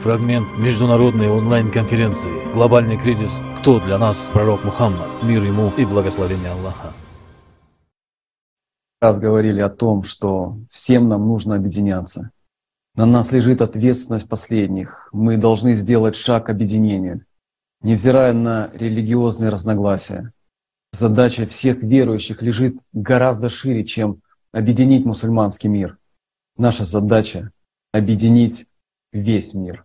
Фрагмент международной онлайн-конференции «Глобальный кризис. Кто для нас пророк Мухаммад? Мир ему и благословение Аллаха». Раз говорили о том, что всем нам нужно объединяться. На нас лежит ответственность последних. Мы должны сделать шаг к объединению, невзирая на религиозные разногласия. Задача всех верующих лежит гораздо шире, чем объединить мусульманский мир. Наша задача — объединить весь мир.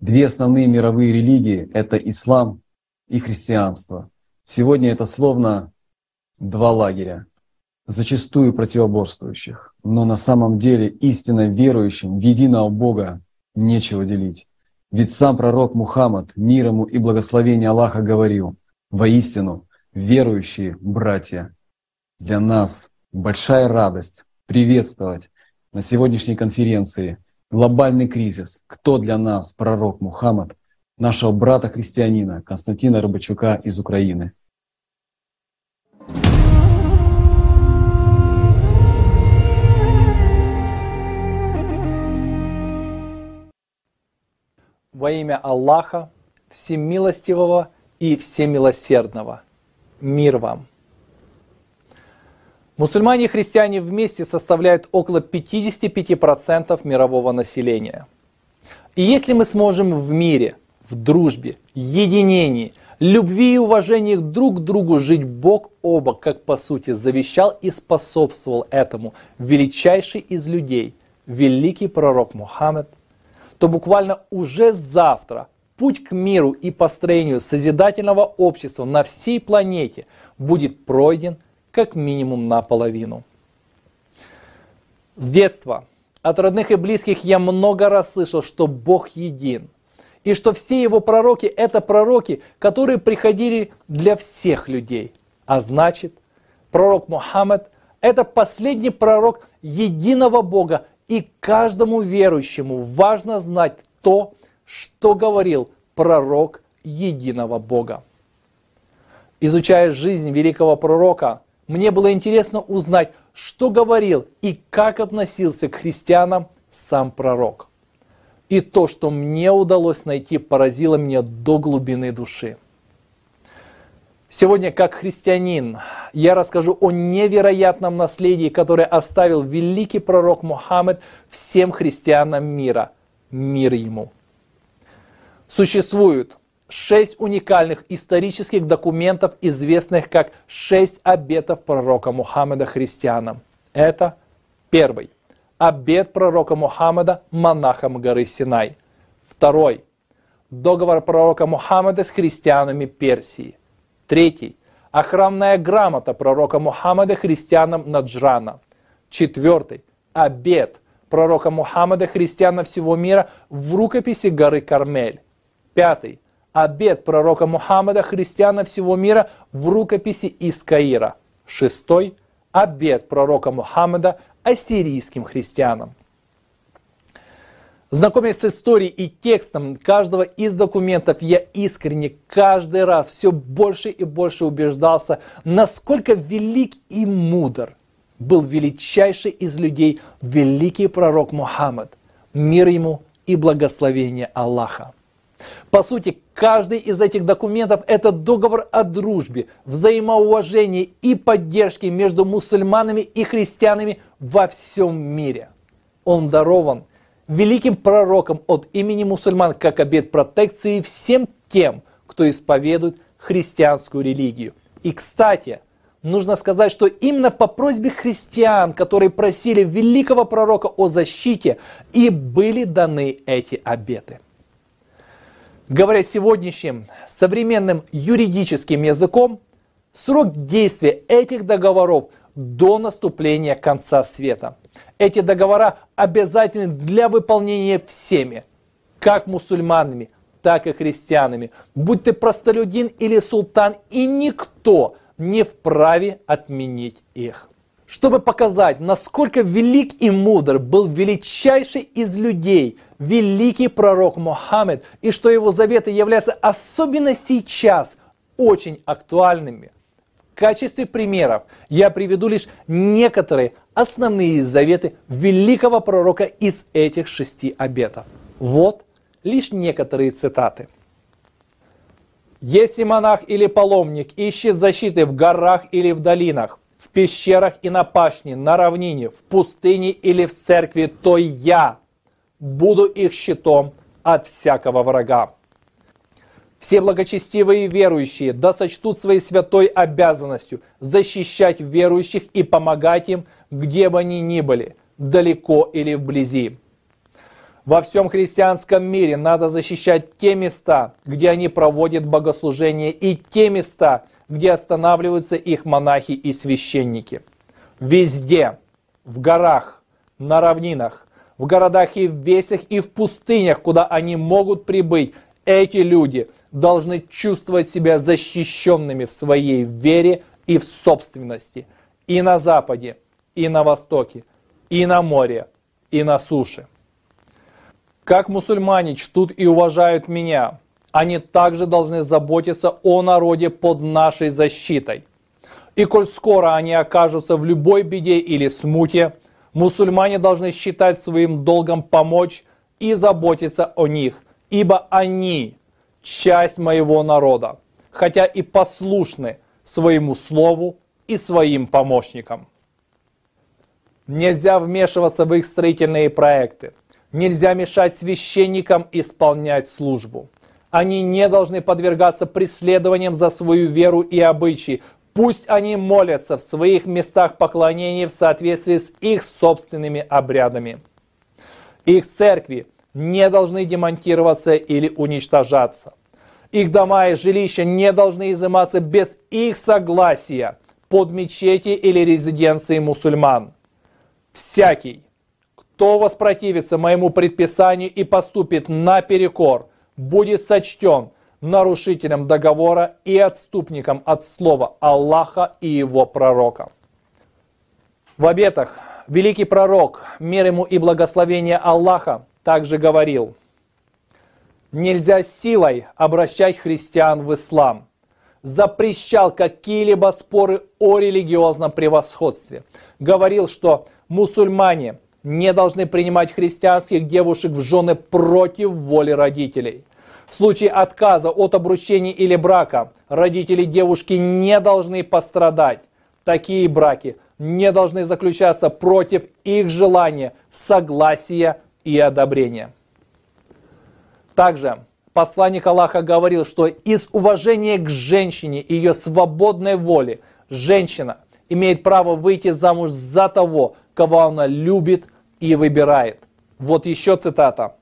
Две основные мировые религии — это ислам и христианство. Сегодня это словно два лагеря, зачастую противоборствующих. Но на самом деле истинно верующим в единого Бога нечего делить. Ведь сам пророк Мухаммад, мир ему и благословение Аллаха, говорил: «Воистину, верующие братья». Для нас большая радость приветствовать на сегодняшней конференции «Глобальный кризис. Кто для нас пророк Мухаммад?» нашего брата-христианина Константина Рыбачука из Украины. Во имя Аллаха, Всемилостивого и Всемилосердного. Мир вам! Мусульмане и христиане вместе составляют около 55% мирового населения. И если мы сможем в мире, в дружбе, единении, любви и уважении друг к другу жить бок о бок, как по сути завещал и способствовал этому величайший из людей, великий пророк Мухаммад, то буквально уже завтра путь к миру и построению созидательного общества на всей планете будет пройден как минимум наполовину. С детства от родных и близких я много раз слышал, что Бог един, и что все его пророки — это пророки, которые приходили для всех людей. А значит, пророк Мухаммад — это последний пророк единого Бога, и каждому верующему важно знать то, что говорил пророк единого Бога. Изучая жизнь великого пророка, мне было интересно узнать, что говорил и как относился к христианам сам пророк. И то, что мне удалось найти, поразило меня до глубины души. Сегодня, как христианин, я расскажу о невероятном наследии, которое оставил великий пророк Мухаммад всем христианам мира. Мир ему. Существует 6 уникальных исторических документов, известных как 6 обетов пророка Мухаммада христианам. Это первый — обет пророка Мухаммада монахам горы Синай. Второй — договор пророка Мухаммада с христианами Персии. Третий — охранная грамота пророка Мухаммада христианам Наджрана. Четвертый — обет пророка Мухаммада христианам всего мира в рукописи горы Кармель. Пятый — обет пророка Мухаммада христианам всего мира в рукописи из Каира. Шестой — обет пророка Мухаммада ассирийским христианам. Знакомясь с историей и текстом каждого из документов, я искренне каждый раз все больше и больше убеждался, насколько велик и мудр был величайший из людей, великий пророк Мухаммад, мир ему и благословение Аллаха. По сути, каждый из этих документов – это договор о дружбе, взаимоуважении и поддержке между мусульманами и христианами во всем мире. Он дарован великим пророком от имени мусульман как обет протекции всем тем, кто исповедует христианскую религию. И, кстати, нужно сказать, что именно по просьбе христиан, которые просили великого пророка о защите, и были даны эти обеты. Говоря сегодняшним современным юридическим языком, срок действия этих договоров до наступления конца света. Эти договора обязательны для выполнения всеми, как мусульманами, так и христианами, будь ты простолюдин или султан, и никто не вправе отменить их. Чтобы показать, насколько велик и мудр был величайший из людей, великий пророк Мухаммад, и что его заветы являются особенно сейчас очень актуальными, в качестве примеров я приведу лишь некоторые основные заветы великого пророка из этих 6 обетов. Вот лишь некоторые цитаты. Если монах или паломник ищет защиты в горах или в долинах, в пещерах и на пашне, на равнине, в пустыне или в церкви, то я буду их щитом от всякого врага. Все благочестивые верующие да сочтут своей святой обязанностью защищать верующих и помогать им, где бы они ни были, далеко или вблизи. Во всем христианском мире надо защищать те места, где они проводят богослужение, и те места, где останавливаются их монахи и священники. Везде, в горах, на равнинах, в городах и в весях, и в пустынях, куда они могут прибыть, эти люди должны чувствовать себя защищенными в своей вере и в собственности, и на Западе, и на Востоке, и на море, и на суше. Как мусульмане чтут и уважают меня, они также должны заботиться о народе под нашей защитой. И коль скоро они окажутся в любой беде или смуте, мусульмане должны считать своим долгом помочь и заботиться о них, ибо они – часть моего народа, хотя и послушны своему слову и своим помощникам. Нельзя вмешиваться в их строительные проекты. Нельзя мешать священникам исполнять службу. Они не должны подвергаться преследованиям за свою веру и обычаи. Пусть они молятся в своих местах поклонения в соответствии с их собственными обрядами. Их церкви не должны демонтироваться или уничтожаться. Их дома и жилища не должны изыматься без их согласия под мечети или резиденции мусульман. Всякий, кто воспротивится моему предписанию и поступит наперекор, будет сочтен нарушителем договора и отступником от слова Аллаха и его пророка. В обетах великий пророк, мир ему и благословение Аллаха, также говорил: «Нельзя силой обращать христиан в ислам». Запрещал какие-либо споры о религиозном превосходстве. Говорил, что мусульмане не должны принимать христианских девушек в жены против воли родителей. В случае отказа от обручения или брака родители девушки не должны пострадать. Такие браки не должны заключаться против их желания, согласия и одобрения. Также посланник Аллаха говорил, что из уважения к женщине и ее свободной воле женщина имеет право выйти замуж за того, кого она любит и выбирает. Вот еще цитата.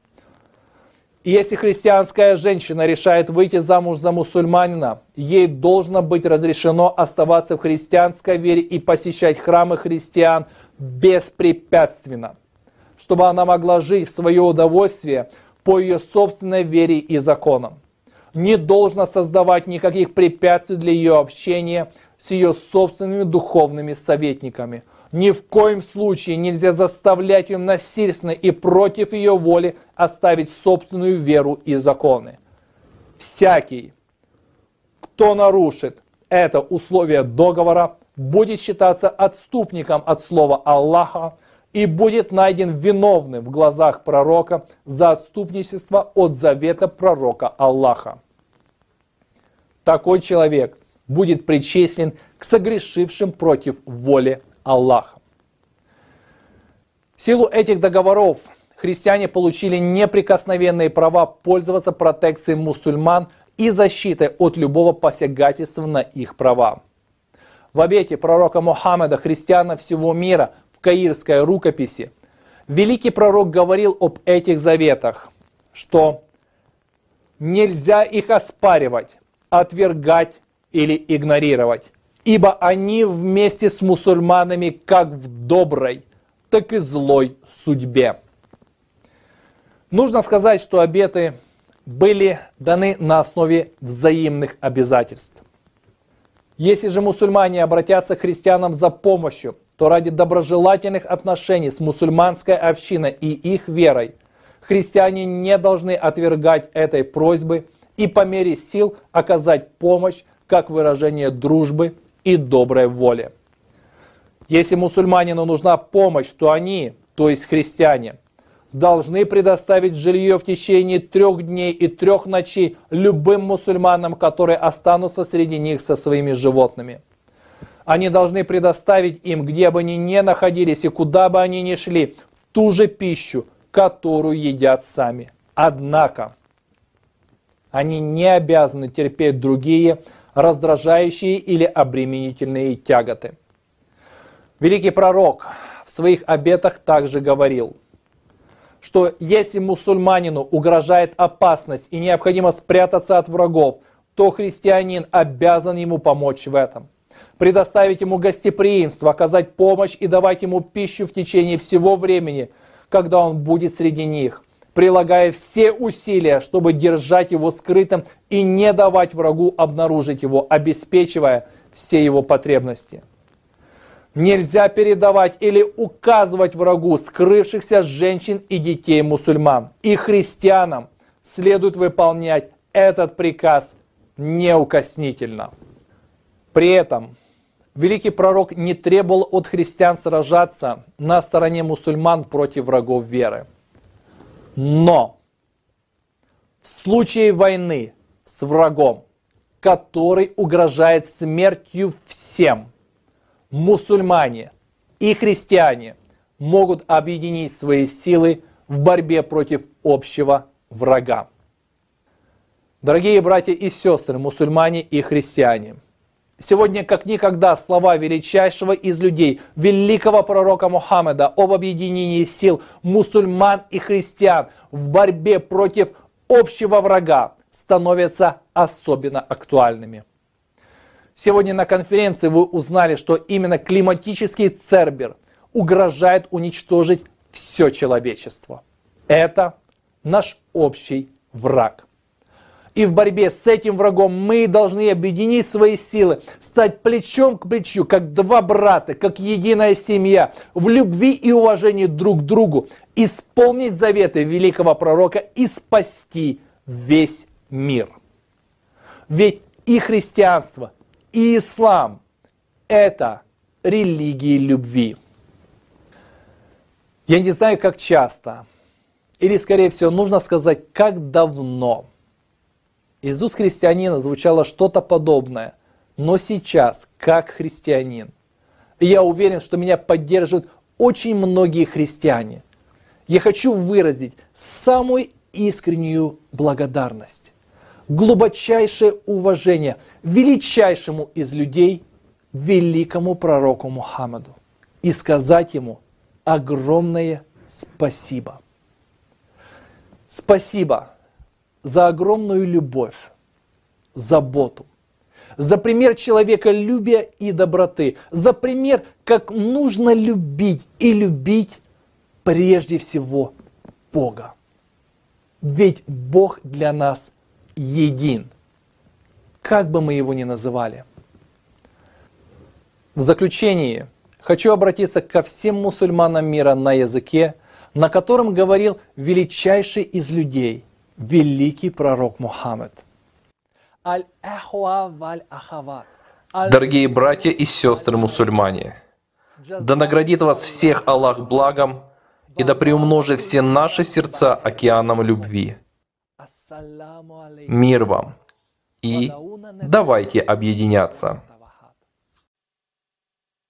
Если христианская женщина решает выйти замуж за мусульманина, ей должно быть разрешено оставаться в христианской вере и посещать храмы христиан беспрепятственно, чтобы она могла жить в свое удовольствие по ее собственной вере и законам. Не должно создавать никаких препятствий для ее общения с ее собственными духовными советниками. Ни в коем случае нельзя заставлять ее насильственно и против ее воли оставить собственную веру и законы. Всякий, кто нарушит это условие договора, будет считаться отступником от слова Аллаха и будет найден виновным в глазах пророка за отступничество от завета пророка Аллаха. Такой человек будет причислен к согрешившим против воли Аллаха. В силу этих договоров христиане получили неприкосновенные права пользоваться протекцией мусульман и защитой от любого посягательства на их права. В обете пророка Мухаммада христианам всего мира в каирской рукописи великий пророк говорил об этих заветах, что нельзя их оспаривать, отвергать или игнорировать. Ибо они вместе с мусульманами как в доброй, так и злой судьбе. Нужно сказать, что обеты были даны на основе взаимных обязательств. Если же мусульмане обратятся к христианам за помощью, то ради доброжелательных отношений с мусульманской общиной и их верой, христиане не должны отвергать этой просьбы и по мере сил оказать помощь как выражение дружбы и доброй воли. Если мусульманину нужна помощь, то они, то есть христиане, должны предоставить жилье в течение 3 дней и 3 ночей любым мусульманам, которые останутся среди них со своими животными. Они должны предоставить им, где бы они ни находились и куда бы они ни шли, ту же пищу, которую едят сами. Однако они не обязаны терпеть другие раздражающие или обременительные тяготы. Великий пророк в своих обетах также говорил, что если мусульманину угрожает опасность и необходимо спрятаться от врагов, то христианин обязан ему помочь в этом. Предоставить ему гостеприимство, оказать помощь и давать ему пищу в течение всего времени, когда он будет среди них, прилагая все усилия, чтобы держать его скрытым и не давать врагу обнаружить его, обеспечивая все его потребности. Нельзя передавать или указывать врагу скрывшихся женщин и детей мусульман. И христианам следует выполнять этот приказ неукоснительно. При этом великий пророк не требовал от христиан сражаться на стороне мусульман против врагов веры. Но в случае войны с врагом, который угрожает смертью всем, мусульмане и христиане могут объединить свои силы в борьбе против общего врага. Дорогие братья и сестры, мусульмане и христиане, сегодня как никогда слова величайшего из людей, великого пророка Мухаммада об объединении сил мусульман и христиан в борьбе против общего врага становятся особенно актуальными. Сегодня на конференции вы узнали, что именно климатический цербер угрожает уничтожить все человечество. Это наш общий враг. И в борьбе с этим врагом мы должны объединить свои силы, стать плечом к плечу, как два брата, как единая семья, в любви и уважении друг к другу, исполнить заветы великого пророка и спасти весь мир. Ведь и христианство, и ислам – это религии любви. Я не знаю, как часто, или, скорее всего, нужно сказать, как давно из уст христианина звучало что-то подобное, но сейчас, как христианин, я уверен, что меня поддерживают очень многие христиане. Я хочу выразить самую искреннюю благодарность, глубочайшее уважение величайшему из людей, великому пророку Мухаммаду, и сказать ему огромное спасибо. Спасибо за огромную любовь, заботу, за пример человеколюбия и доброты, за пример, как нужно любить и любить прежде всего Бога. Ведь Бог для нас един, как бы мы его ни называли. В заключение хочу обратиться ко всем мусульманам мира на языке, на котором говорил величайший из людей, великий пророк Мухаммад. Дорогие братья и сестры мусульмане, да наградит вас всех Аллах благом и да приумножит все наши сердца океаном любви. Мир вам и давайте объединяться.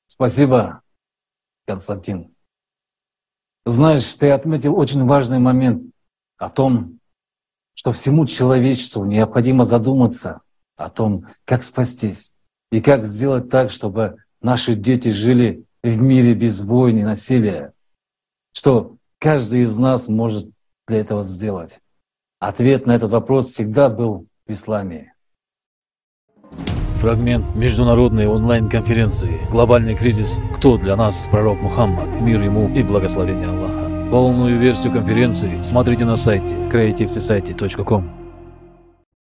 Спасибо, Константин. Знаешь, ты отметил очень важный момент о том, что всему человечеству необходимо задуматься о том, как спастись и как сделать так, чтобы наши дети жили в мире без войн и насилия, что каждый из нас может для этого сделать. Ответ на этот вопрос всегда был в исламе. Фрагмент международной онлайн-конференции «Глобальный кризис. Кто для нас пророк Мухаммад? Мир ему и благословение Аллаха». Полную версию конференции смотрите на сайте creativesociety.com.